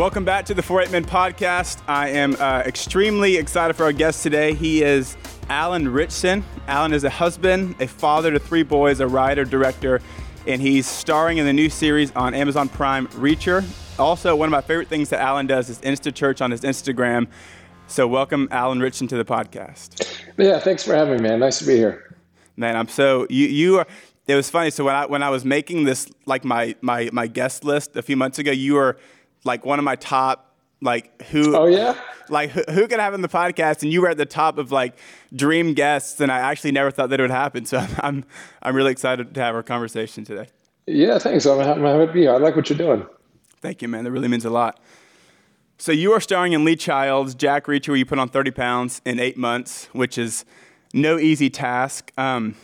Welcome back to the 48 Men Podcast. I am extremely excited for our guest today. He is Alan Ritchson. Alan is a husband, a father to three boys, a writer, director, and he's starring in the new series on Amazon Prime, Reacher. Also, one of my favorite things that Alan does is Insta Church on his Instagram. So welcome, Alan Ritchson, to the podcast. Yeah, thanks for having me, man. Nice to be here. Man, I'm so, you are, it was funny. So when I was making this, like my guest list a few months ago, you were like one of my top, like who, oh yeah, like who could have in the podcast, and you were at the top of like dream guests, and I actually never thought that it would happen. So I'm really excited to have our conversation today. Yeah, thanks. I'm happy to be here. I like what you're doing. Thank you, man. That really means a lot. So you are starring in Lee Child's Jack Reacher, where you put on 30 pounds in 8 months, which is no easy task. Can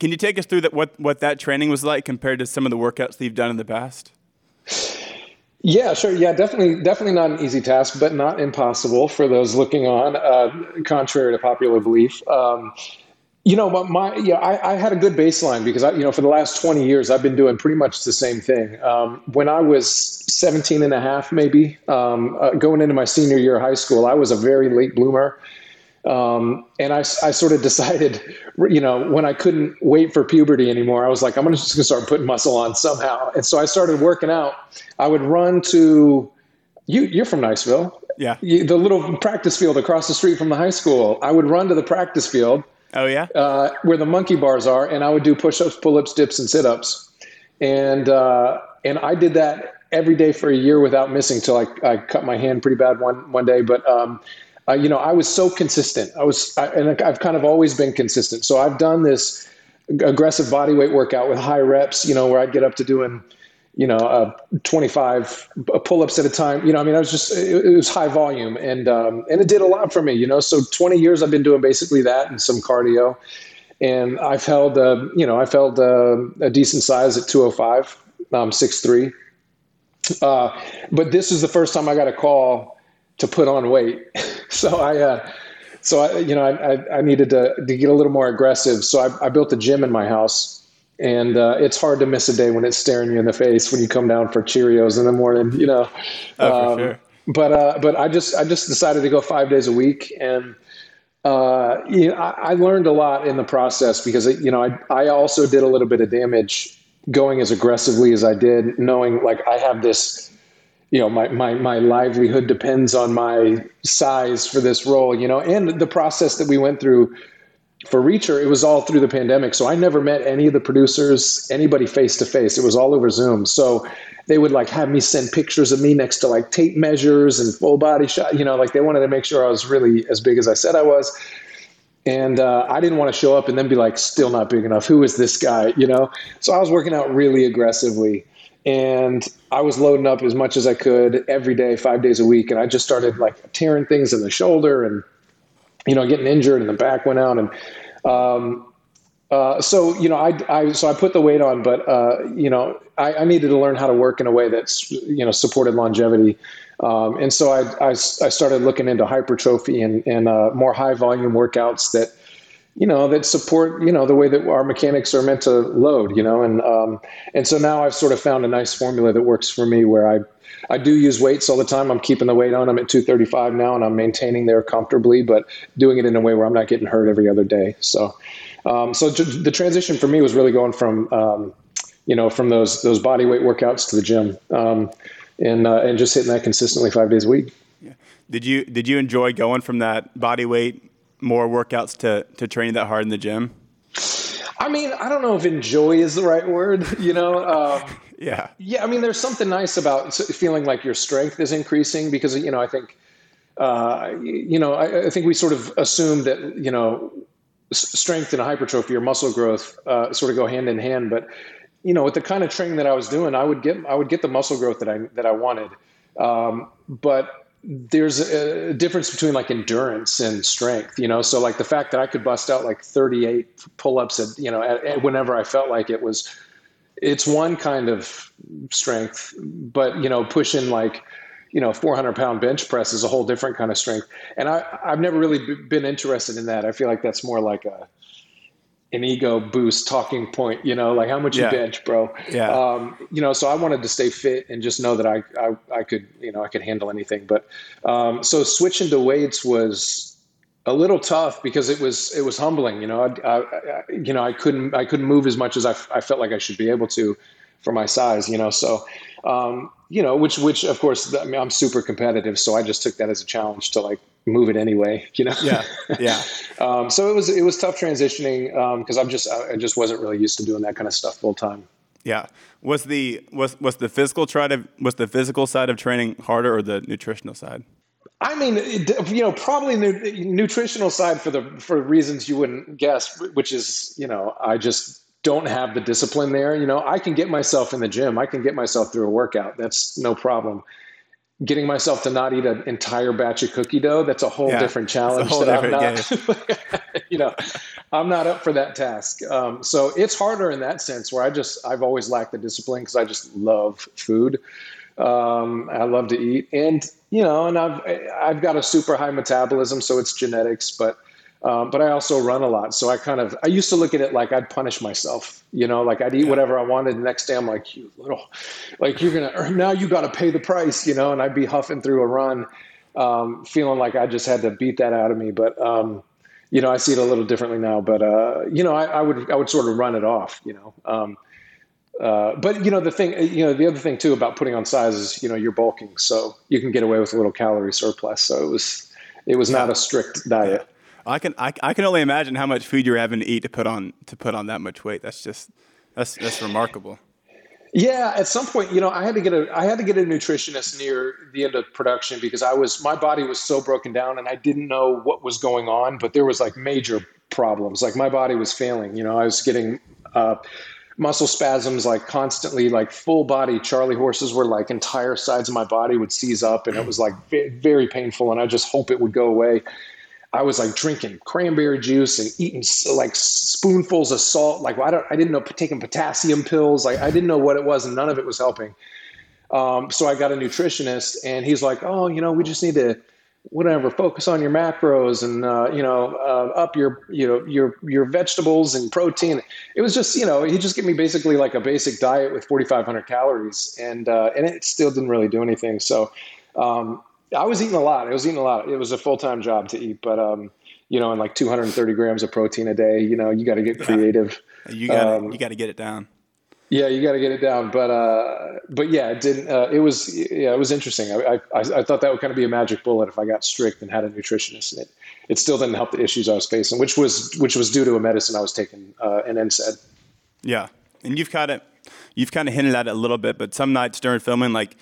you take us through that, what that training was like compared to some of the workouts that you've done in the past? Yeah, sure. Yeah, definitely not an easy task, but not impossible for those looking on, contrary to popular belief. I had a good baseline because for the last 20 years, I've been doing pretty much the same thing. When I was 17 and a half, maybe, going into my senior year of high school, I was a very late bloomer. And I sort of decided, when I couldn't wait for puberty anymore, I was like, I'm just going to start putting muscle on somehow. And so I started working out. I would run to, you're from Niceville. Yeah. The little practice field across the street from the high school. I would run to the practice field. Oh yeah, where the monkey bars are, and I would do push-ups, pull-ups, dips, and sit-ups, and I did that every day for a year without missing till I cut my hand pretty bad one day. But I was so consistent. I've kind of always been consistent. So I've done this aggressive bodyweight workout with high reps, where I'd get up to doing 25 pull-ups at a time. It was high volume, and it did a lot for me, so 20 years I've been doing basically that and some cardio, and I've held, a decent size at 205, 6'3". But this is the first time I got a call to put on weight. So I needed to get a little more aggressive. So I built a gym in my house. And it's hard to miss a day when it's staring you in the face when you come down for Cheerios in the morning, for sure. But I just decided to go 5 days a week, and I learned a lot in the process because I also did a little bit of damage going as aggressively as I did, knowing like I have this, my livelihood depends on my size for this role, and the process that we went through. For Reacher, it was all through the pandemic. So I never met any of the producers, anybody face-to-face. It was all over Zoom. So they would like have me send pictures of me next to like tape measures and full body shot. They wanted to make sure I was really as big as I said I was. And I didn't want to show up and then be like, still not big enough. Who is this guy? So I was working out really aggressively. And I was loading up as much as I could every day, 5 days a week. And I just started like tearing things in the shoulder and getting injured, and the back went out, and so I put the weight on, but I needed to learn how to work in a way that's supported longevity, and so I started looking into hypertrophy and more high volume workouts that that support the way that our mechanics are meant to load, and so now I've sort of found a nice formula that works for me where I do use weights all the time. I'm keeping the weight on. I'm at 235 now, and I'm maintaining there comfortably, but doing it in a way where I'm not getting hurt every other day. So, the transition for me was really going from, from those body weight workouts to the gym, and just hitting that consistently 5 days a week. Yeah. Did you enjoy going from that body weight, more workouts to training that hard in the gym? I mean, I don't know if enjoy is the right word, Yeah. Yeah. I mean, there's something nice about feeling like your strength is increasing because, I think we sort of assume that, strength and hypertrophy or muscle growth sort of go hand in hand. But, with the kind of training that I was doing, I would get the muscle growth that I wanted. But there's a difference between like endurance and strength, so like the fact that I could bust out like 38 pull-ups at whenever I felt like it was, it's one kind of strength, but, pushing like, 400 pound bench press is a whole different kind of strength. And I've never really been interested in that. I feel like that's more like a, an ego boost talking point, you know, like how much you bench, bro. Yeah. You know, so I wanted to stay fit and just know that I could, you know, I could handle anything. But so switching to weights was a little tough because it was humbling. You know, I couldn't move as much as I felt like I should be able to for my size, you know? So, you know, which of course, I mean, I'm super competitive. So I just took that as a challenge to like move it anyway, you know? Yeah. Yeah. So it was tough transitioning. 'Cause I just wasn't really used to doing that kind of stuff full time. Yeah. Was the physical side of training harder or the nutritional side? I mean, you know, probably the nutritional side for reasons you wouldn't guess, which is, you know, I just don't have the discipline there. You know, I can get myself in the gym. I can get myself through a workout. That's no problem. Getting myself to not eat an entire batch of cookie dough, that's a whole different challenge that I'm not, you know, I'm not up for that task. So it's harder in that sense where I've always lacked the discipline because I just love food. I love to eat, and, you know, and I've got a super high metabolism, so it's genetics, but I also run a lot. So I used to look at it like I'd punish myself, you know, like I'd eat whatever I wanted. The next day I'm like, you little, like now you got to pay the price, you know, and I'd be huffing through a run, feeling like I just had to beat that out of me. But, you know, I see it a little differently now, but, you know, I would sort of run it off, you know, but you know, the other thing too about putting on size is, you know, you're bulking, so you can get away with a little calorie surplus. So it was not a strict diet. I can only imagine how much food you're having to eat to put on that much weight. That's remarkable. Yeah. At some point, you know, I had to get a nutritionist near the end of production because my body was so broken down and I didn't know what was going on, but there was like major problems. Like my body was failing, you know, I was getting, muscle spasms, like constantly, like full body Charlie horses were like entire sides of my body would seize up and it was like very painful. And I just hope it would go away. I was like drinking cranberry juice and eating like spoonfuls of salt. Like I didn't know, taking potassium pills. Like I didn't know what it was and none of it was helping. So I got a nutritionist and he's like, oh, you know, we just need to whatever, focus on your macros and, you know, up your, you know, your vegetables and protein. It was just, you know, he just gave me basically like a basic diet with 4,500 calories and it still didn't really do anything. So, I was eating a lot. It was a full-time job to eat, but, you know, and like 230 grams of protein a day, you know, you got to get creative. You got to get it down. Yeah, you got to get it down, but yeah, it didn't. It was interesting. I thought that would kind of be a magic bullet if I got strict and had a nutritionist, and it still didn't help the issues I was facing, which was due to a medicine I was taking, an NSAID. Yeah, and you've kind of hinted at it a little bit, but some nights during filming, like,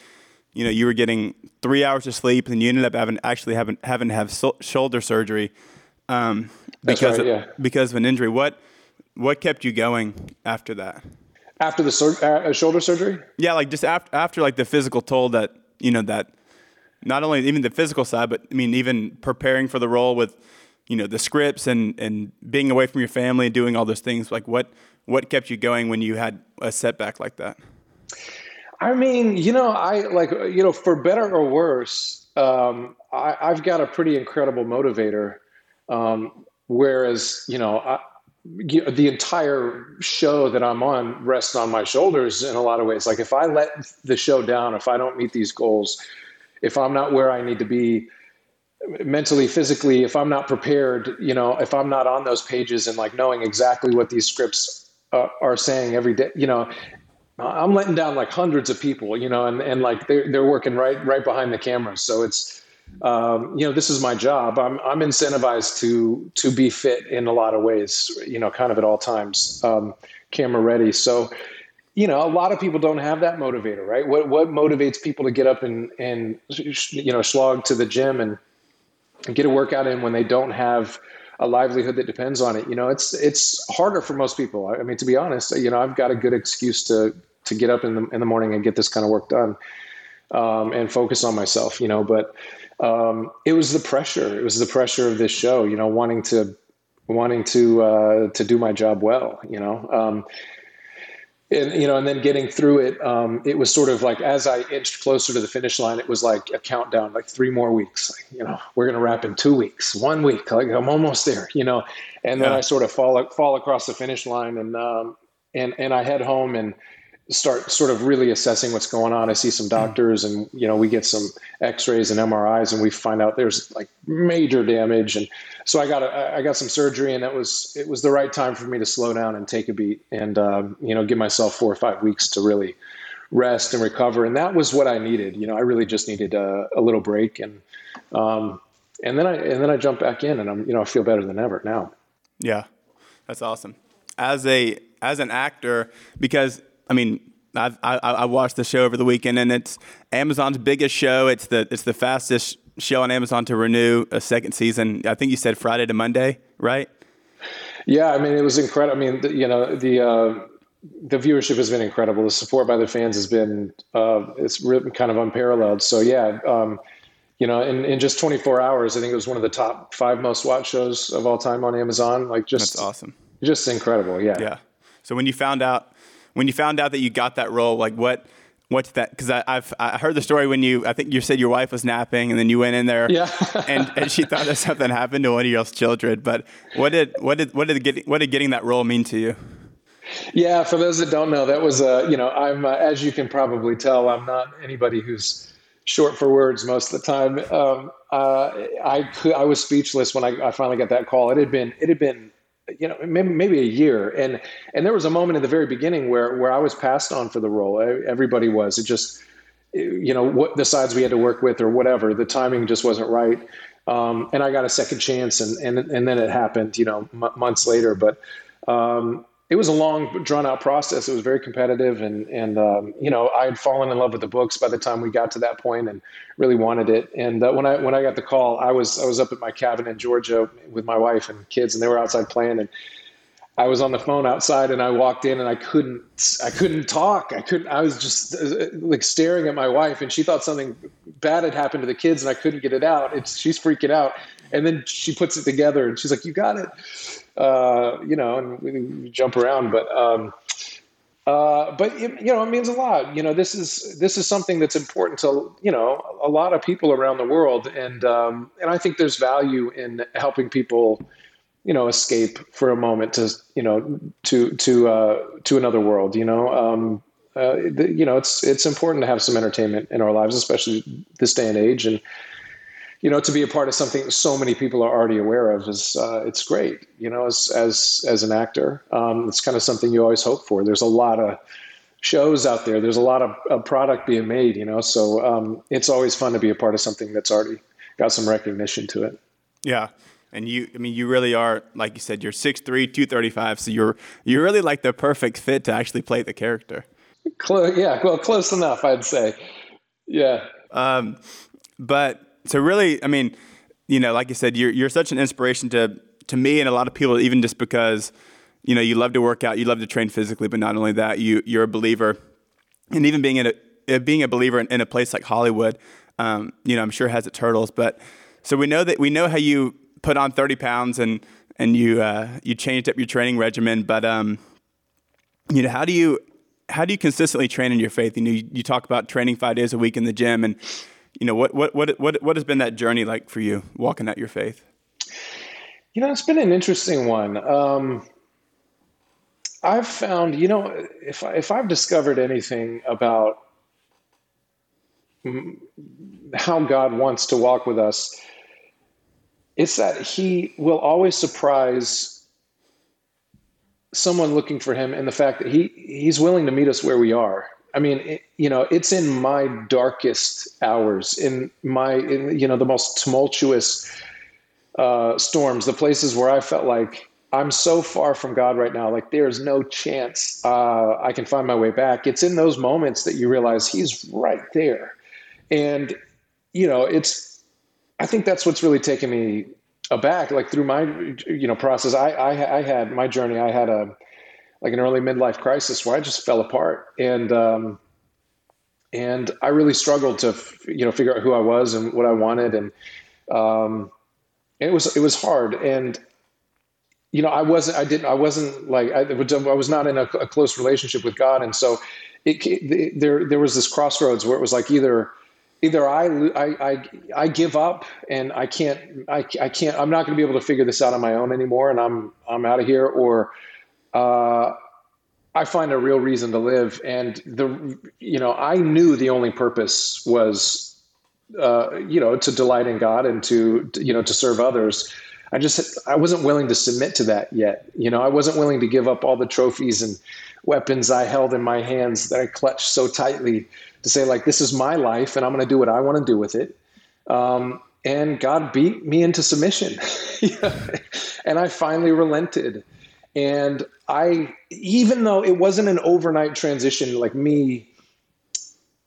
you know, you were getting 3 hours of sleep, and you ended up having to have shoulder surgery because of an injury. What kept you going after that? After the shoulder surgery? Yeah, like just after like the physical toll that, you know, that not only even the physical side, but I mean, even preparing for the role with, you know, the scripts and being away from your family and doing all those things. Like what kept you going when you had a setback like that? I mean, you know, for better or worse, I've got a pretty incredible motivator. Whereas, you know, the entire show that I'm on rests on my shoulders in a lot of ways. Like if I let the show down, if I don't meet these goals, if I'm not where I need to be mentally, physically, if I'm not prepared, you know, if I'm not on those pages and like knowing exactly what these scripts are saying every day, you know, I'm letting down like hundreds of people, you know, and like they're working right behind the camera. So it's, you know, this is my job. I'm incentivized to be fit in a lot of ways, you know, kind of at all times, camera ready. So, you know, a lot of people don't have that motivator, right? What motivates people to get up and, you know, slog to the gym and get a workout in when they don't have a livelihood that depends on it? You know, it's harder for most people. I mean, to be honest, you know, I've got a good excuse to get up in the morning and get this kind of work done, and focus on myself, you know, but, it was the pressure. It was the pressure of this show, you know, wanting to do my job well, you know, And, you know, and then getting through it, it was sort of like, as I inched closer to the finish line, it was like a countdown, like 3 more weeks, like, you know, we're going to wrap in 2 weeks, 1 week, like I'm almost there, you know? And then I sort of fall across the finish line and I head home and start sort of really assessing what's going on. I see some doctors and, you know, we get some x-rays and MRIs and we find out there's like major damage. And so I got some surgery, and it was the right time for me to slow down and take a beat and, you know, give myself 4 or 5 weeks to really rest and recover. And that was what I needed. You know, I really just needed a little break. And then I jumped back in, and I feel better than ever now. Yeah. That's awesome. As an actor, because I watched the show over the weekend, and it's Amazon's biggest show. It's the fastest show on Amazon to renew a second season. I think you said Friday to Monday, right? Yeah. I mean, it was incredible. I mean, the viewership has been incredible. The support by the fans has been, it's really kind of unparalleled. So yeah. You know, in just 24 hours, I think it was one of the top 5 most watched shows of all time on Amazon. Like that's awesome. Just incredible. Yeah. Yeah. So when you found out that you got that role, like what's that? Because I heard the story I think you said your wife was napping, and then you went in there, yeah. and she thought that something happened to one of your children. But what did getting that role mean to you? Yeah, for those that don't know, that was I'm as you can probably tell, I'm not anybody who's short for words most of the time. I was speechless when I finally got that call. It had been. You know, maybe a year. And there was a moment at the very beginning where I was passed on for the role. Everybody was. It just, you know, what the sides we had to work with or whatever, the timing just wasn't right. And I got a second chance and then it happened, you know, months later. But it was a long, drawn out process. It was very competitive. And you know, I had fallen in love with the books by the time we got to that point and really wanted it. And when I got the call, I was up at my cabin in Georgia with my wife and kids, and they were outside playing. And I was on the phone outside, and I walked in, and I couldn't talk. I was just like staring at my wife, and she thought something bad had happened to the kids, and I couldn't get it out. She's freaking out. And then she puts it together, and she's like, "You got it," you know. And we jump around, but it, you know, it means a lot. You know, this is something that's important to, you know, a lot of people around the world, and I think there's value in helping people, you know, escape for a moment to, you know, to another world. You know, you know, it's important to have some entertainment in our lives, especially this day and age, and. You know, to be a part of something so many people are already aware of is it's great. You know, as an actor, it's kind of something you always hope for. There's a lot of shows out there. There's a lot of product being made. You know, so it's always fun to be a part of something that's already got some recognition to it. Yeah, and you really are, like you said, you're 6'3", 235. So you're really like the perfect fit to actually play the character. Close enough, I'd say. Yeah, but. So really, I mean, you know, like you said, you're such an inspiration to me and a lot of people, even just because, you know, you love to work out, you love to train physically, but not only that, you're a believer, and even being a believer in a place like Hollywood, you know, I'm sure has its hurdles. But so we know how you put on 30 pounds and you changed up your training regimen, but you know, how do you consistently train in your faith? You know, you talk about training 5 days a week in the gym, and you know, what has been that journey like for you walking out your faith? You know, it's been an interesting one. I've found, you know, if I've discovered anything about how God wants to walk with us, it's that he will always surprise someone looking for him, and the fact that he's willing to meet us where we are. I mean, you know, it's in my darkest hours, in the most tumultuous storms, the places where I felt like I'm so far from God right now, like there's no chance I can find my way back. It's in those moments that you realize he's right there. And, you know, I think that's what's really taken me aback. Like through my, you know, process, I had my journey, I had an early midlife crisis where I just fell apart. And I really struggled to, you know, figure out who I was and what I wanted. And it was hard. And, you know, I was not in a close relationship with God. And so there was this crossroads where it was like either I give up and I'm not going to be able to figure this out on my own anymore. And I'm out of here. Or, I find a real reason to live. And I knew the only purpose was, to delight in God and to serve others. I wasn't willing to submit to that yet. I wasn't willing to give up all the trophies and weapons I held in my hands that I clutched so tightly to say, like, this is my life and I'm going to do what I want to do with it. And God beat me into submission. And I finally relented. And even though it wasn't an overnight transition, like me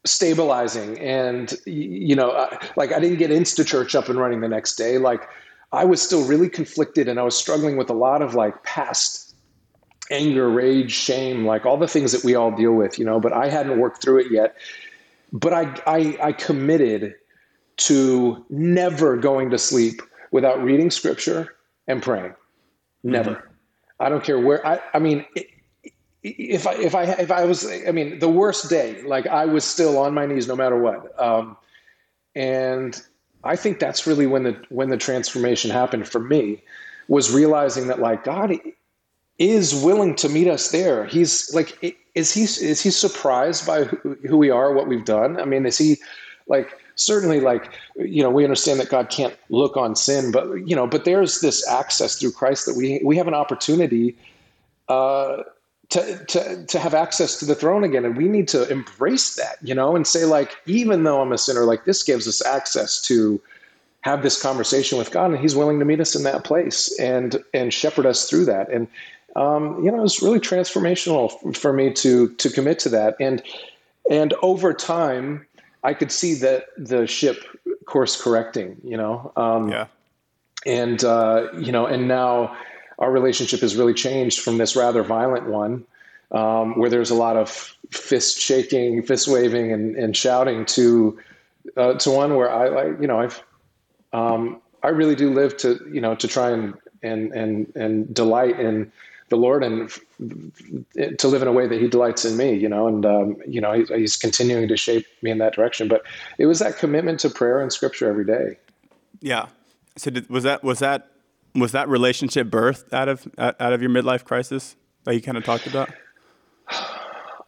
stabilizing and, I didn't get Insta Church up and running the next day. Like, I was still really conflicted, and I was struggling with a lot of like past anger, rage, shame, like all the things that we all deal with, but I hadn't worked through it yet. But I committed to never going to sleep without reading scripture and praying. Never. Mm-hmm. I don't care where if I was the worst day, like I was still on my knees no matter what. And I think that's really when the transformation happened for me, was realizing that like God is willing to meet us there. He's like, is he surprised by who we are, what we've done? I mean, is he like, certainly like, we understand that God can't look on sin, but there's this access through Christ that we have an opportunity to have access to the throne again. And we need to embrace that, and say like, even though I'm a sinner, like this gives us access to have this conversation with God, and he's willing to meet us in that place and shepherd us through that. And, it's really transformational for me to commit to that. And over time I could see that the ship course correcting, and now our relationship has really changed from this rather violent one, where there's a lot of fist shaking, fist waving, and shouting to one where I really do live to try and delight in the Lord and to live in a way that he delights in me, he's continuing to shape me in that direction. But it was that commitment to prayer and scripture every day. Yeah. So was that relationship birthed out of your midlife crisis that you kind of talked about?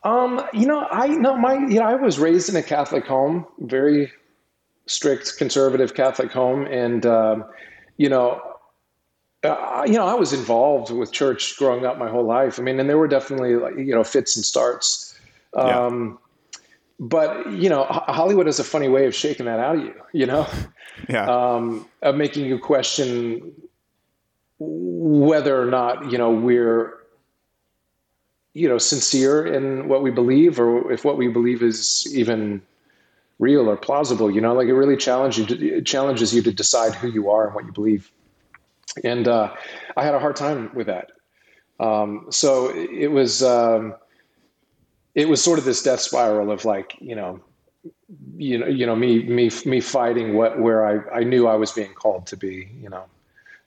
I was raised in a Catholic home, very strict, conservative Catholic home. And, I was involved with church growing up my whole life. I mean, and there were definitely fits and starts. But, Hollywood has a funny way of shaking that out of you, of making you question whether or not, we're, sincere in what we believe, or if what we believe is even real or plausible, it really challenges you to decide who you are and what you believe. And I had a hard time with that. So it was sort of this death spiral of like, me fighting where I knew I was being called to be,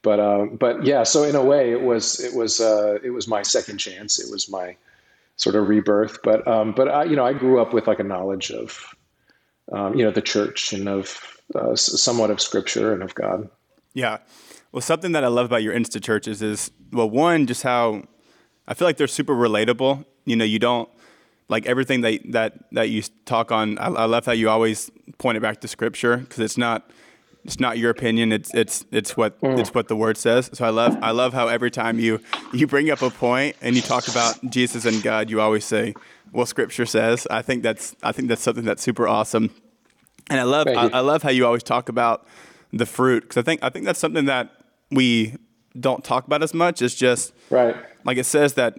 but yeah, so in a way it was my second chance. It was my sort of rebirth, but I grew up with like a knowledge of, the church and of somewhat of scripture and of God. Yeah. Well, something that I love about your Insta Church is just how I feel like they're super relatable. You don't like everything that you talk on. I love how you always point it back to scripture, because it's not your opinion. It's what the word says. So I love how every time you bring up a point and you talk about Jesus and God, you always say, well, scripture says. I think that's something that's super awesome. And I love how you always talk about the fruit, because I think that's something that we don't talk about as much. It's just right. Like it says that,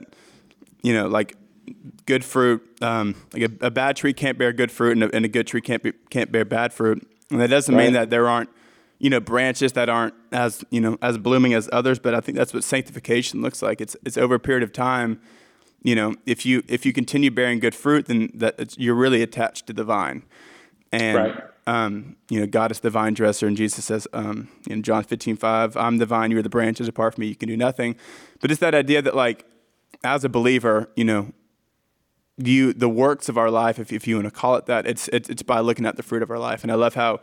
like good fruit, like a bad tree can't bear good fruit, and a good tree can't bear bad fruit. And that doesn't mean that there aren't, branches that aren't as, as blooming as others. But I think that's what sanctification looks like. It's over a period of time, if you continue bearing good fruit, then you're really attached to the vine. And God is the vine dresser, and Jesus says in John 15:5, I'm the vine, you're the branches, apart from me, you can do nothing. But it's that idea that, like, as a believer, the works of our life, if you want to call it that, it's by looking at the fruit of our life. And I love how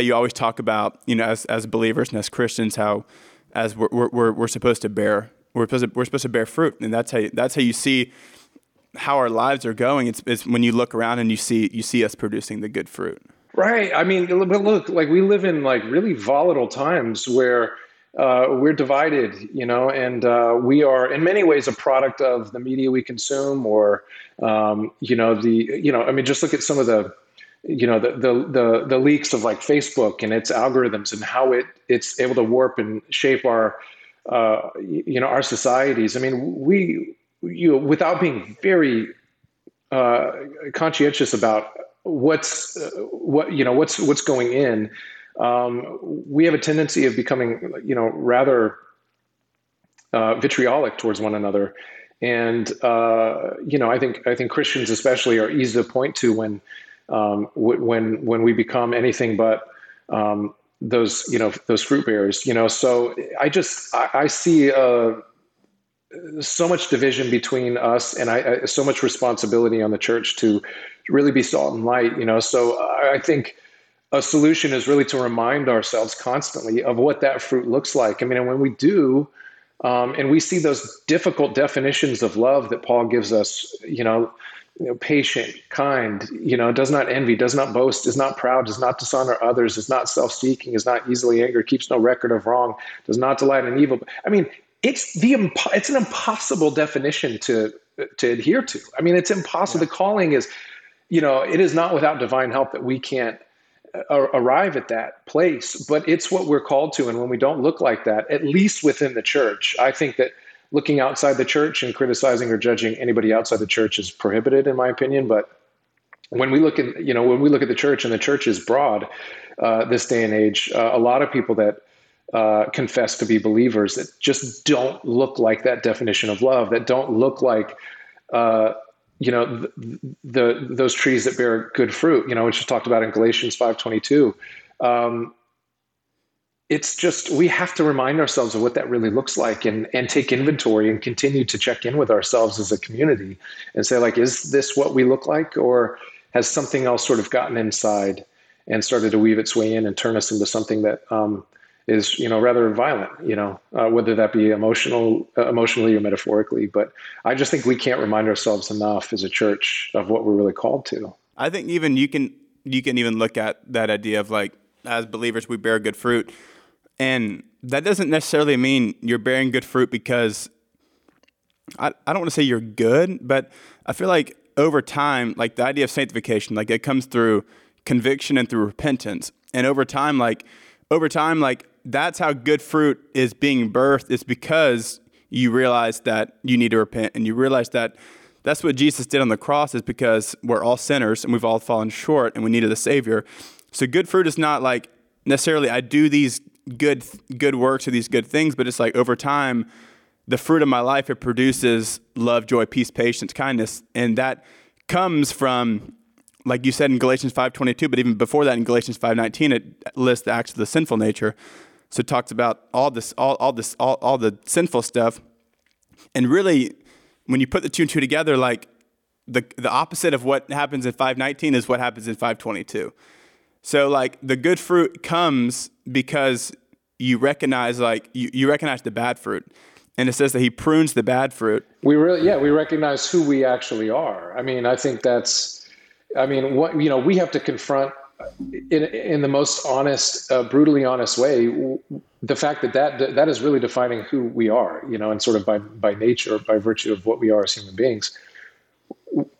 you always talk about, as believers and as Christians, how as we're supposed to bear we're supposed to bear fruit, and that's how you see how our lives are going. It's when you look around and you see us producing the good fruit. Right. I mean, but look, like, we live in, like, really volatile times where we're divided, and we are in many ways a product of the media we consume, or, just look at some of the leaks of, like, Facebook and its algorithms and how it's able to warp and shape our, our societies. I mean, we without being very conscientious about what's going in, we have a tendency of becoming, rather vitriolic towards one another. And I think Christians especially are easy to point to when we become anything but those fruit bearers. So I see so much division between us, and so much responsibility on the church to really be salt and light, So I think a solution is really to remind ourselves constantly of what that fruit looks like. I mean, and when we do, and we see those difficult definitions of love that Paul gives us, patient, kind, does not envy, does not boast, is not proud, does not dishonor others, is not self-seeking, is not easily angered, keeps no record of wrong, does not delight in evil. I mean, it's an impossible definition to adhere to. I mean, it's impossible. Yeah. The calling is, it is not without divine help that we can't arrive at that place, but it's what we're called to. And when we don't look like that, at least within the church, I think that looking outside the church and criticizing or judging anybody outside the church is prohibited, in my opinion. But when we look at, at the church, and the church is broad this day and age, a lot of people that confess to be believers that just don't look like that definition of love, that don't look like those trees that bear good fruit, which is talked about in Galatians 5:22. It's just, we have to remind ourselves of what that really looks like, and take inventory and continue to check in with ourselves as a community and say, like, is this what we look like, or has something else sort of gotten inside and started to weave its way in and turn us into something that is, rather violent, whether that be emotionally or metaphorically. But I just think we can't remind ourselves enough as a church of what we're really called to. I think even you can even look at that idea of, like, as believers, we bear good fruit. And that doesn't necessarily mean you're bearing good fruit because I don't want to say you're good, but I feel like over time, like, the idea of sanctification, like, it comes through conviction and through repentance. And over time, that's how good fruit is being birthed, is because you realize that you need to repent, and you realize that that's what Jesus did on the cross, is because we're all sinners and we've all fallen short and we needed a savior. So good fruit is not, like, necessarily I do these good works or these good things, but it's like over time, the fruit of my life, it produces love, joy, peace, patience, kindness. And that comes from, like you said in Galatians 5:22, but even before that in Galatians 5:19, it lists the acts of the sinful nature. So it talks about all the sinful stuff. And really, when you put the two and two together, like, the opposite of what happens in 5:19 is what happens in 5:22. So, like, the good fruit comes because you recognize, like, you recognize the bad fruit. And it says that he prunes the bad fruit. We recognize who we actually are. I mean, I think that's, I mean, what, we have to confront in the most honest, brutally honest way, the fact that is really defining who we are, and sort of by nature, by virtue of what we are as human beings,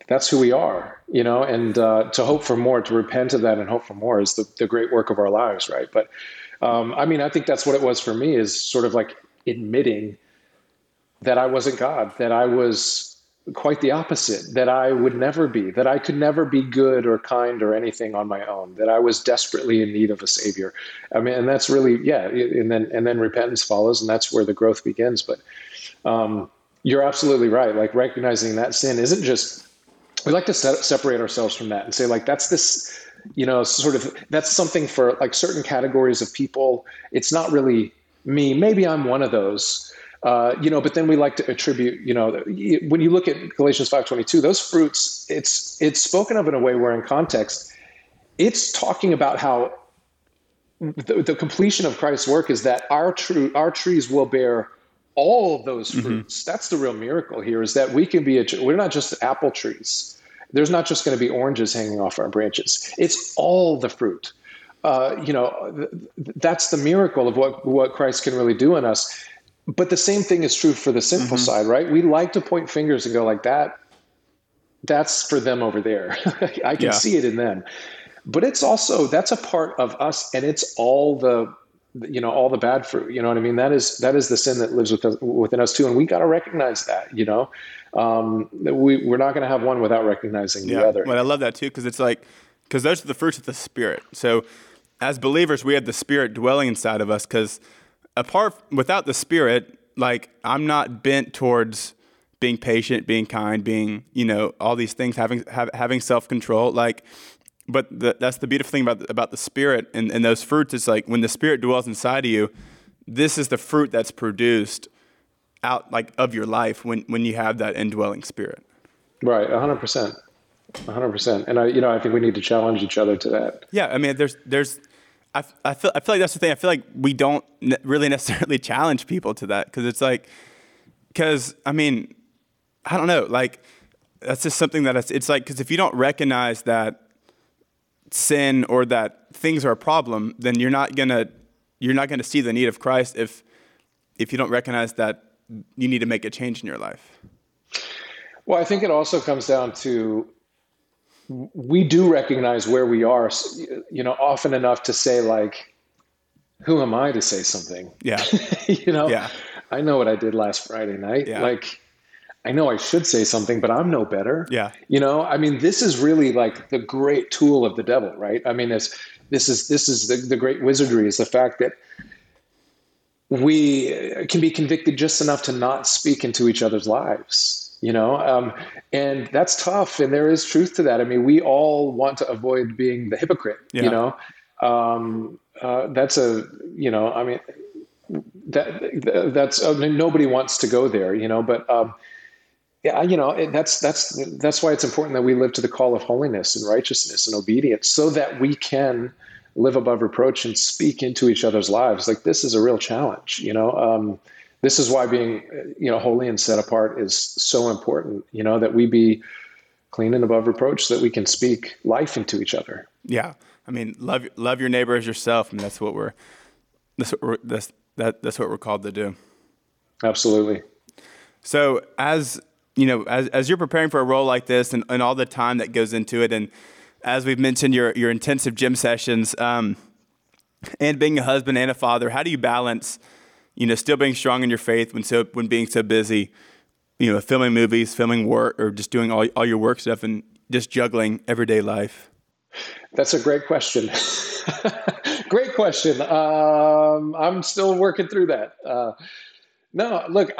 that's who we are, and to hope for more, to repent of that and hope for more is the great work of our lives. Right. But I mean, I think that's what it was for me, is sort of like admitting that I wasn't God, that I was quite the opposite, that I would never be, that I could never be good or kind or anything on my own, that I was desperately in need of a savior. I mean, and that's really, yeah. And then repentance follows, and that's where the growth begins. But you're absolutely right. Like, recognizing that sin isn't just, we like to separate ourselves from that and say, like, that's this, you know, sort of, that's something for like certain categories of people. It's not really me. Maybe I'm one of those. You know, but then we like to attribute, you know, when you look at Galatians 5:22, those fruits, it's spoken of in a way where in context, it's talking about how the completion of Christ's work is that our trees will bear all of those fruits. Mm-hmm. That's the real miracle here, is that we can be, we're not just apple trees. There's not just going to be oranges hanging off our branches. It's all the fruit. You know, that's the miracle of what Christ can really do in us. But the same thing is true for the sinful mm-hmm. side, right? We like to point fingers and go like that. That's for them over there. I can see it in them, but it's also, that's a part of us, and it's all the, you know, all the bad fruit. You know what I mean? That is the sin that lives within us too, and we got to recognize that. You know, we're not going to have one without recognizing the other. Well, I love that too, because it's like, because those are the fruits of the Spirit. So, as believers, we have the Spirit dwelling inside of us, because without the Spirit, like, I'm not bent towards being patient, being kind, being, you know, all these things, having self-control, like, but that's the beautiful thing about the Spirit and those fruits. It's like, when the Spirit dwells inside of you, this is the fruit that's produced out, like, of your life when you have that indwelling Spirit. Right. 100%. And I think we need to challenge each other to that. Yeah. I mean, I feel like that's the thing. I feel like we don't really necessarily challenge people to that, because it's like, because I mean, I don't know, like, that's just something that it's like, because if you don't recognize that sin or that things are a problem, then you're not gonna see the need of Christ if you don't recognize that you need to make a change in your life. Well, I think it also comes down to, we do recognize where we are, you know, often enough to say, like, who am I to say something? Yeah. You know, I know what I did last Friday night. Yeah. Like, I know I should say something, but I'm no better. Yeah. You know, I mean, this is really like the great tool of the devil, right? I mean, this is the great wizardry, is the fact that we can be convicted just enough to not speak into each other's lives. You know, and that's tough. And there is truth to that. I mean, we all want to avoid being the hypocrite, you know, nobody wants to go there, you know, but, you know, that's why it's important that we live to the call of holiness and righteousness and obedience, so that we can live above reproach and speak into each other's lives. Like, this is a real challenge, you know, this is why being, you know, holy and set apart is so important, you know, that we be clean and above reproach, so that we can speak life into each other. Yeah. I mean, love your neighbor as yourself. I mean, that's what we're called to do. Absolutely. So as, you know, as you're preparing for a role like this and all the time that goes into it, and as we've mentioned, your intensive gym sessions, and being a husband and a father, how do you balance, you know, still being strong in your faith when being so busy, you know, filming movies, filming work, or just doing all your work stuff, and just juggling everyday life? That's a great question. Great question. I'm still working through that. No, look,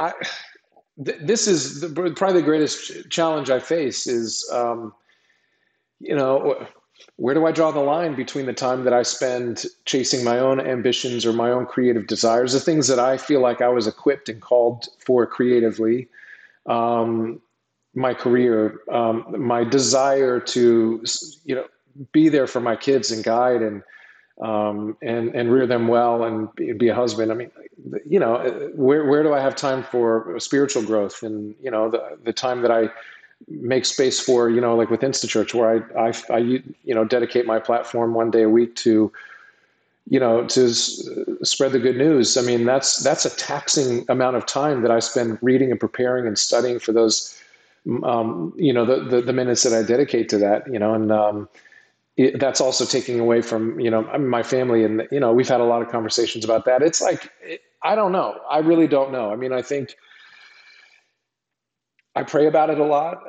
this is probably the greatest challenge I face is, you know, where do I draw the line between the time that I spend chasing my own ambitions or my own creative desires, the things that I feel like I was equipped and called for creatively, my career, my desire to, you know, be there for my kids and guide and rear them well and be a husband. I mean, you know, where do I have time for spiritual growth, and, you know, the time that I make space for, you know, like with Insta Church, where I you know, dedicate my platform one day a week to, you know, to spread the good news. I mean, that's a taxing amount of time that I spend reading and preparing and studying for those, you know, the minutes that I dedicate to that, you know, and that's also taking away from, you know, my family. And, you know, we've had a lot of conversations about that. It's like, I don't know. I really don't know. I mean, I think I pray about it a lot.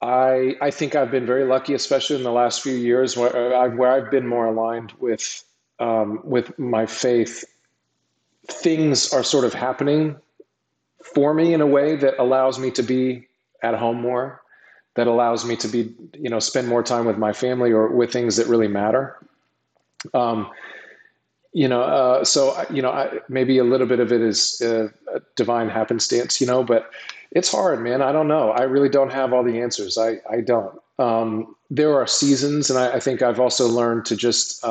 I think I've been very lucky, especially in the last few years, where I've been more aligned with my faith. Things are sort of happening for me in a way that allows me to be at home more, that allows me to be, you know, spend more time with my family or with things that really matter. Maybe a little bit of it is a divine happenstance, you know, but it's hard, man. I don't know. I really don't have all the answers. I don't. There are seasons, and I think I've also learned to just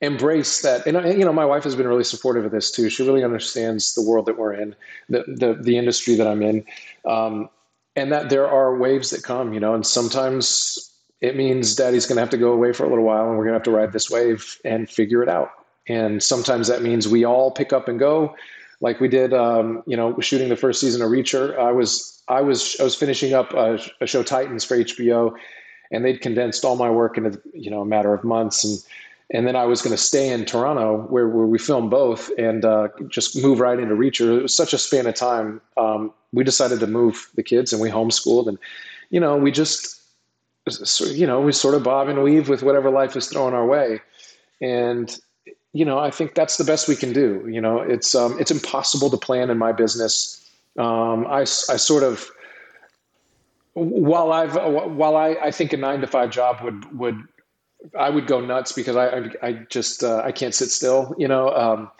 embrace that. And, you know, my wife has been really supportive of this too. She really understands the world that we're in, the industry that I'm in, and that there are waves that come, you know, and sometimes it means daddy's going to have to go away for a little while and we're going to have to ride this wave and figure it out. And sometimes that means we all pick up and go, like we did, shooting the first season of Reacher. I was finishing up a show, Titans, for HBO, and they'd condensed all my work into, you know, a matter of months. And then I was going to stay in Toronto where we filmed both and just move right into Reacher. It was such a span of time. We decided to move the kids and we homeschooled, and, you know, we just, you know, we sort of bob and weave with whatever life is throwing our way. And, you know, I think that's the best we can do. You know, it's impossible to plan in my business. I think a 9-to-5 job would go nuts because I just can't sit still, you know.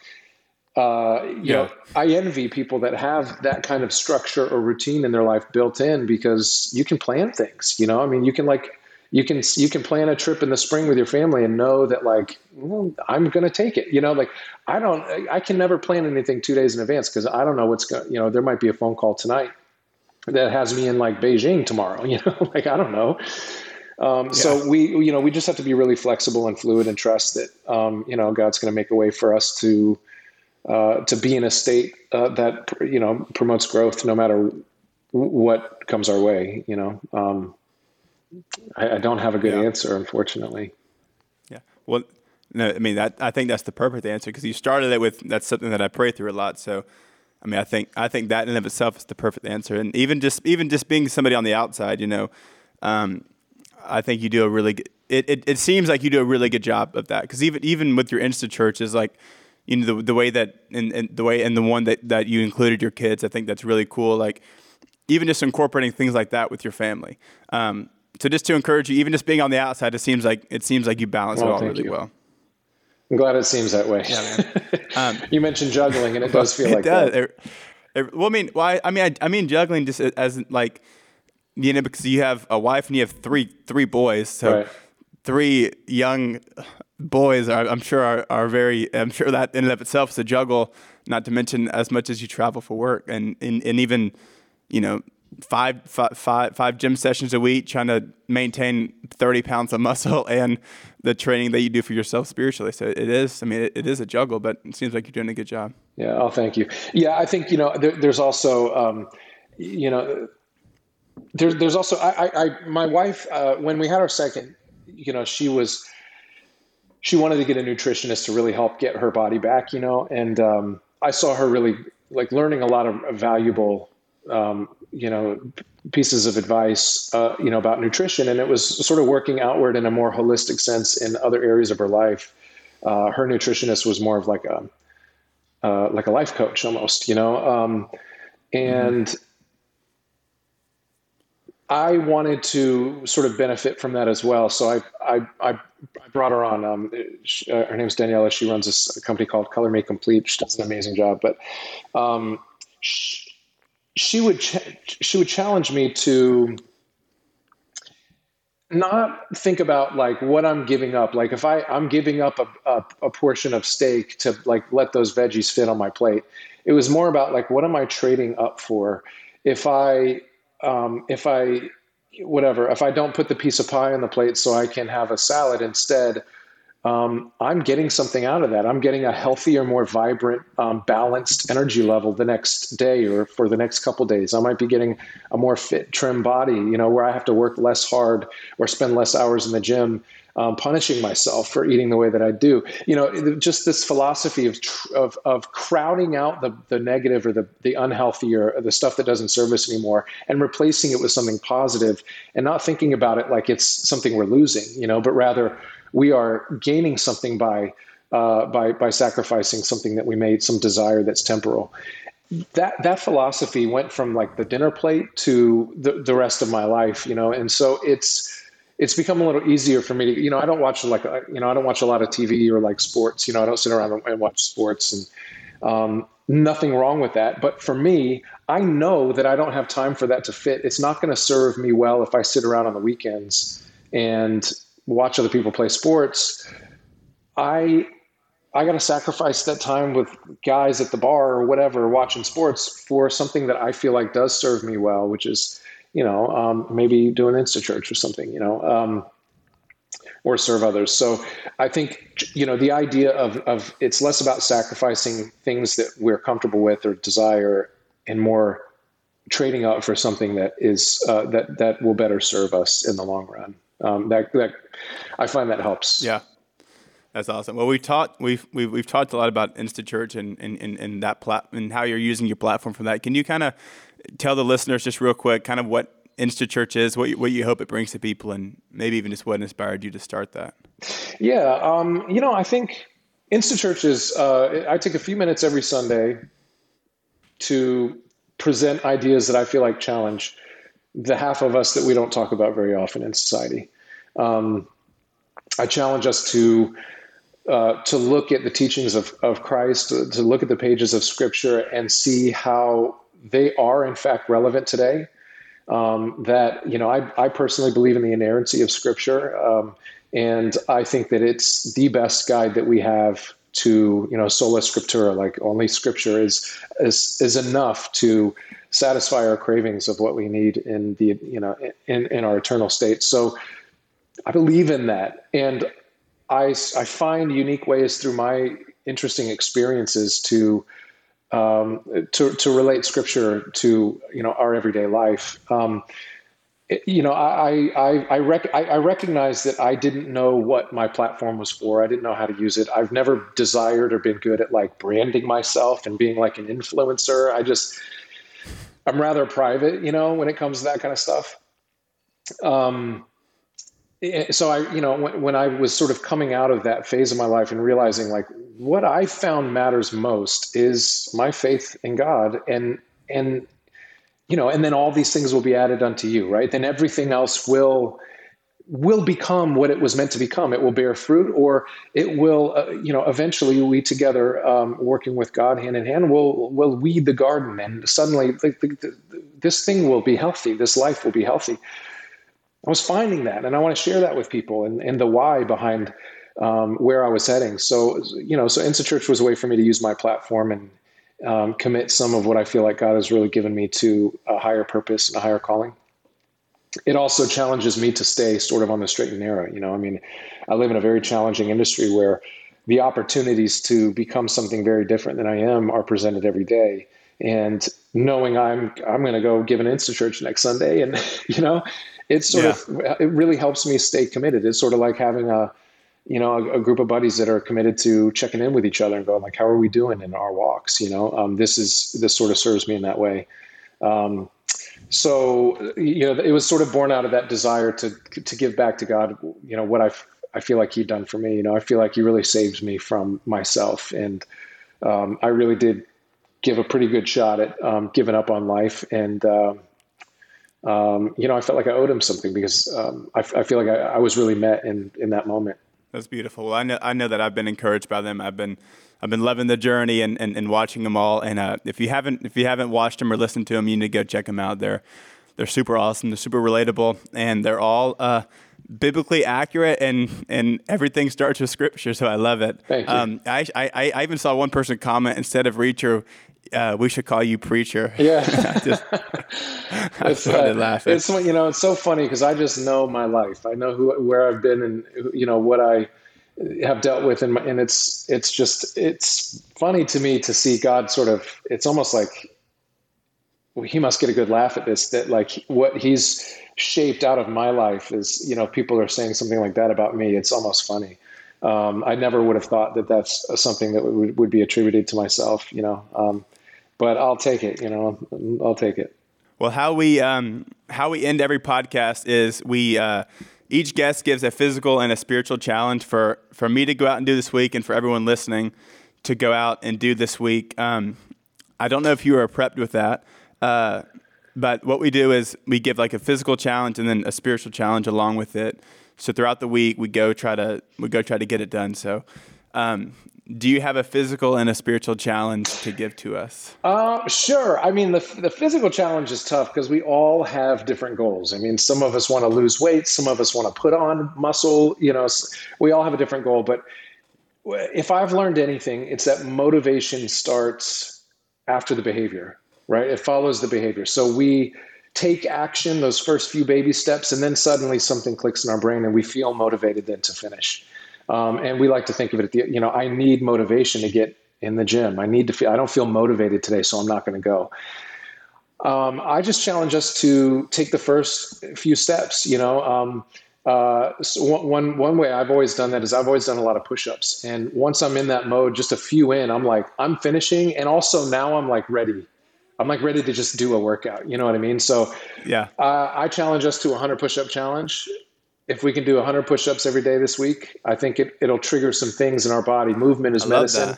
You know, I envy people that have that kind of structure or routine in their life built in, because you can plan things, you know. I mean, you can plan a trip in the spring with your family and know that, like, well, I'm going to take it, you know, like I can never plan anything 2 days in advance, because I don't know what's going, you know, there might be a phone call tonight that has me in like Beijing tomorrow, you know, like, I don't know. So we just have to be really flexible and fluid and trust that, you know, God's going to make a way for us to be in a state that, you know, promotes growth no matter what comes our way, you know. I don't have a good answer, unfortunately. Yeah. Well, no, I mean, I think that's the perfect answer, because you started it with, that's something that I pray through a lot. So, I mean, I think that in and of itself is the perfect answer. And even just being somebody on the outside, you know, I think you do a really good, it seems like you do a really good job of that. Because even with your Insta Church is like, you know, the way that, and the one that you included your kids, I think that's really cool. Like, even just incorporating things like that with your family. So just to encourage you, even just being on the outside, it seems like you balance it all really well. I'm glad it seems that way. Yeah, man. You mentioned juggling, and it does feel like that. I mean juggling just as like, you know, because you have a wife and you have three boys, so right. Three young boys I'm sure that in and of itself is a juggle. Not to mention as much as you travel for work, and even, you know, five gym sessions a week, trying to maintain 30 pounds of muscle, and the training that you do for yourself spiritually. So it is, I mean, it is a juggle, but it seems like you're doing a good job. Yeah. Oh, thank you. Yeah. I think, you know, there's also, you know, there's also, I my wife, when we had our second, you know, she wanted to get a nutritionist to really help get her body back, you know, and, I saw her really like learning a lot of valuable, you know, pieces of advice, you know, about nutrition. And it was sort of working outward in a more holistic sense in other areas of her life. Her nutritionist was more of like a life coach almost, you know? And I wanted to sort of benefit from that as well. So I brought her on. Her name's Daniela. She runs a company called Color Me Complete. She does an amazing job, but, she would challenge me to not think about like what I'm giving up. Like if I'm giving up a portion of steak to like let those veggies fit on my plate, it was more about like, what am I trading up for? If I don't put the piece of pie on the plate so I can have a salad instead, I'm getting something out of that. I'm getting a healthier, more vibrant, balanced energy level the next day or for the next couple days. I might be getting a more fit, trim body, you know, where I have to work less hard or spend less hours in the gym, punishing myself for eating the way that I do. You know, just this philosophy of crowding out the negative or the unhealthy or the stuff that doesn't serve us anymore and replacing it with something positive, and not thinking about it like it's something we're losing, you know, but rather we are gaining something by sacrificing something that we made, some desire that's temporal. that philosophy went from like the dinner plate to the rest of my life, you know? And so it's become a little easier for me to, you know, I don't watch I don't watch a lot of TV or like sports, you know, I don't sit around and watch sports, and nothing wrong with that. But for me, I know that I don't have time for that to fit. It's not going to serve me well if I sit around on the weekends and watch other people play sports. I got to sacrifice that time with guys at the bar or whatever, watching sports, for something that I feel like does serve me well, which is, you know, maybe do an Insta Church or something, you know, or serve others. So I think, you know, the idea of it's less about sacrificing things that we're comfortable with or desire, and more trading up for something that is, that will better serve us in the long run. That I find that helps. Yeah. That's awesome. Well, we've talked a lot about Insta Church and that and how you're using your platform for that. Can you kind of tell the listeners just real quick, kind of what Insta Church is, what you hope it brings to people, and maybe even just what inspired you to start that? Yeah, you know, I think Insta Church is. I take a few minutes every Sunday to present ideas that I feel like challenge the half of us that we don't talk about very often in society. I challenge us to look at the teachings of Christ, to look at the pages of Scripture and see how they are, in fact, relevant today. That, you know, I personally believe in the inerrancy of Scripture, and I think that it's the best guide that we have to, you know, sola scriptura, like only Scripture is enough to satisfy our cravings of what we need in the, you know, in our eternal state. So I believe in that. And I find unique ways through my interesting experiences to relate Scripture to, you know, our everyday life. You know, I recognize that I didn't know what my platform was for. I didn't know how to use it. I've never desired or been good at like branding myself and being like an influencer. I'm rather private, you know, when it comes to that kind of stuff. So I, you know, when I was sort of coming out of that phase of my life and realizing like what I found matters most is my faith in God, and, you know, and then all these things will be added unto you, right? Then everything else will become what it was meant to become. It will bear fruit, or it will, you know, eventually we together, working with God hand in hand, will weed the garden, and suddenly this thing will be healthy. This life will be healthy. I was finding that, and I want to share that with people, and the why behind where I was heading. So, you know, so Insta Church was a way for me to use my platform and commit some of what I feel like God has really given me to a higher purpose and a higher calling. It also challenges me to stay sort of on the straight and narrow. You know, I mean, I live in a very challenging industry where the opportunities to become something very different than I am are presented every day. And knowing I'm going to go give an Insta Church next Sunday, and, you know, it's sort of, it really helps me stay committed. It's sort of like having a group of buddies that are committed to checking in with each other and going like, how are we doing in our walks? You know, this sort of serves me in that way. So, you know, it was sort of born out of that desire to give back to God, you know, what I feel like he'd done for me. You know, I feel like he really saved me from myself. And I really did give a pretty good shot at giving up on life, and, you know, I felt like I owed him something because I feel like I was really met in that moment. That's beautiful. Well, I know that I've been encouraged by them. I've been loving the journey and watching them all. And if you haven't watched them or listened to them, you need to go check them out. They're super awesome. They're super relatable, and they're all biblically accurate, and everything starts with Scripture. So I love it. Thank you. I even saw one person comment, instead of Reacher, we should call you Preacher. Yeah. I started laughing. It's, you know, it's so funny because I just know my life. I know where I've been, and, you know, what I have dealt with. And it's funny to me to see God sort of, it's almost like, well, he must get a good laugh at this, that like what he's shaped out of my life is, you know, people are saying something like that about me. It's almost funny. I never would have thought that that's something that would be attributed to myself, you know, but I'll take it, you know, I'll take it. Well, how we end every podcast is we, each guest gives a physical and a spiritual challenge for me to go out and do this week, and for everyone listening to go out and do this week. I don't know if you were prepped with that, but what we do is we give like a physical challenge and then a spiritual challenge along with it. So throughout the week, we go try to get it done. So, do you have a physical and a spiritual challenge to give to us? Sure. I mean, the physical challenge is tough because we all have different goals. I mean, some of us want to lose weight. Some of us want to put on muscle. You know, we all have a different goal. But if I've learned anything, it's that motivation starts after the behavior, right? It follows the behavior. So we take action, those first few baby steps, and then suddenly something clicks in our brain and we feel motivated then to finish. And we like to think of it, I need motivation to get in the gym. I don't feel motivated today, so I'm not going to go. I just challenge us to take the first few steps. So one way I've always done that is I've always done a lot of push-ups. And once I'm in that mode, just a few in, I'm like, I'm finishing. And also now I'm like ready. I'm like ready to just do a workout. You know what I mean? So yeah, I challenge us to a 100 push-up challenge. If we can do 100 push-ups every day this week, I think it'll trigger some things in our body. Movement is medicine.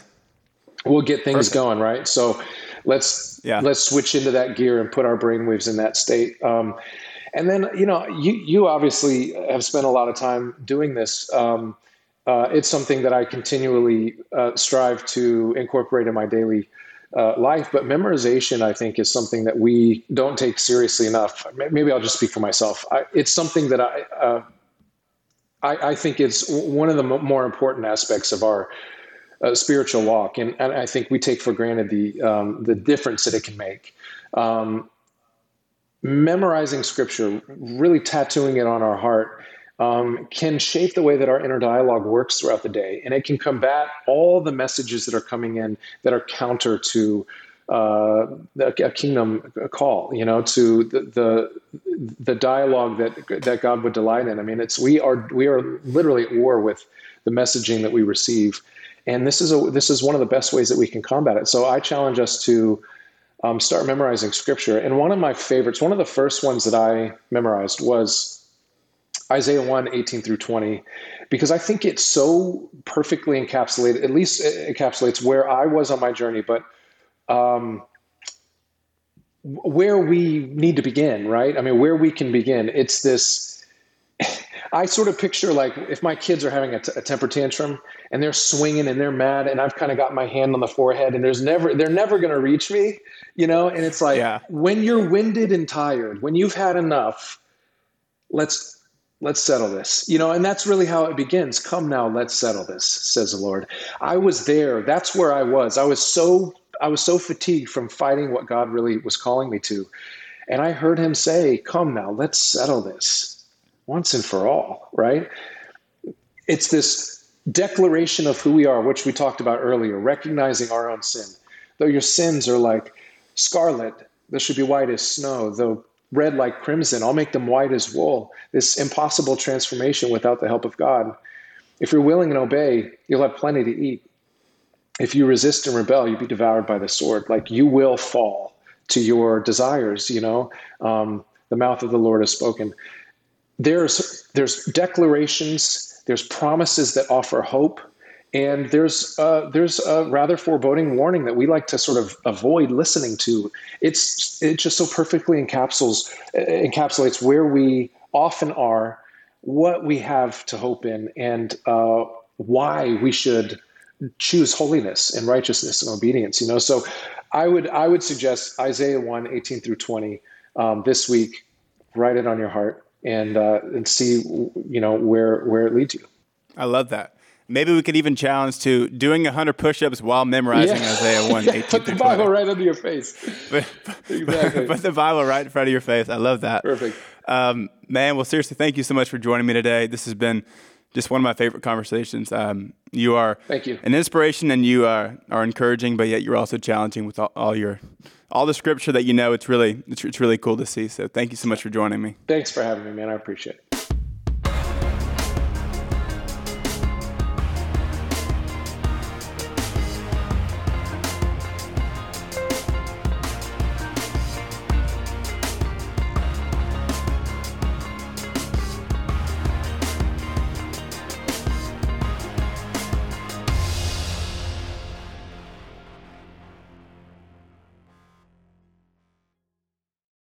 We'll get things going, right? So let's switch into that gear and put our brainwaves in that state. And then, you obviously have spent a lot of time doing this. It's something that I continually strive to incorporate in my daily life, but memorization, I think, is something that we don't take seriously enough. Maybe I'll just speak for myself. It's something that I think it's one of the more important aspects of our spiritual walk. And I think we take for granted the difference that it can make. Memorizing scripture, really tattooing it on our heart, can shape the way that our inner dialogue works throughout the day. And it can combat all the messages that are coming in that are counter to a kingdom call, to the dialogue that God would delight in. I mean, we are literally at war with the messaging that we receive, and this is one of the best ways that we can combat it. So I challenge us to start memorizing scripture. And one of my favorites, one of the first ones that I memorized was Isaiah 1, 18 through 20, because I think it so perfectly encapsulates where I was on my journey, but where we need to begin, right? I mean, where we can begin. It's this, I sort of picture like if my kids are having a temper tantrum and they're swinging and they're mad and I've kind of got my hand on the forehead and they're never going to reach me, and it's like, when you're winded and tired, when you've had enough, let's settle this, and that's really how it begins. Come now, let's settle this, says the Lord. I was there. That's where I was. I was so fatigued from fighting what God really was calling me to. And I heard him say, come now, let's settle this once and for all, right? It's this declaration of who we are, which we talked about earlier, recognizing our own sin. Though your sins are like scarlet, they should be white as snow. Though red like crimson, I'll make them white as wool. This impossible transformation without the help of God. If you're willing and obey, you'll have plenty to eat. If you resist and rebel, you'll be devoured by the sword. Like you will fall to your desires, the mouth of the Lord has spoken. There's declarations, there's promises that offer hope. And there's a rather foreboding warning that we like to sort of avoid listening to. It just so perfectly encapsulates where we often are, what we have to hope in, and why we should choose holiness and righteousness and obedience, So I would suggest Isaiah 1, 18 through 20 this week. Write it on your heart and see, where it leads you. I love that. Maybe we could even challenge to doing 100 push-ups while memorizing Isaiah 1, 18 through 20. Put the Bible right under your face. Exactly. Put the Bible right in front of your face. I love that. Perfect. Man, well, seriously, thank you so much for joining me today. This has been just one of my favorite conversations. You are an inspiration, and you are encouraging, but yet you're also challenging with all the scripture that it's really cool to see. So thank you so much for joining me. Thanks for having me, man. I appreciate it.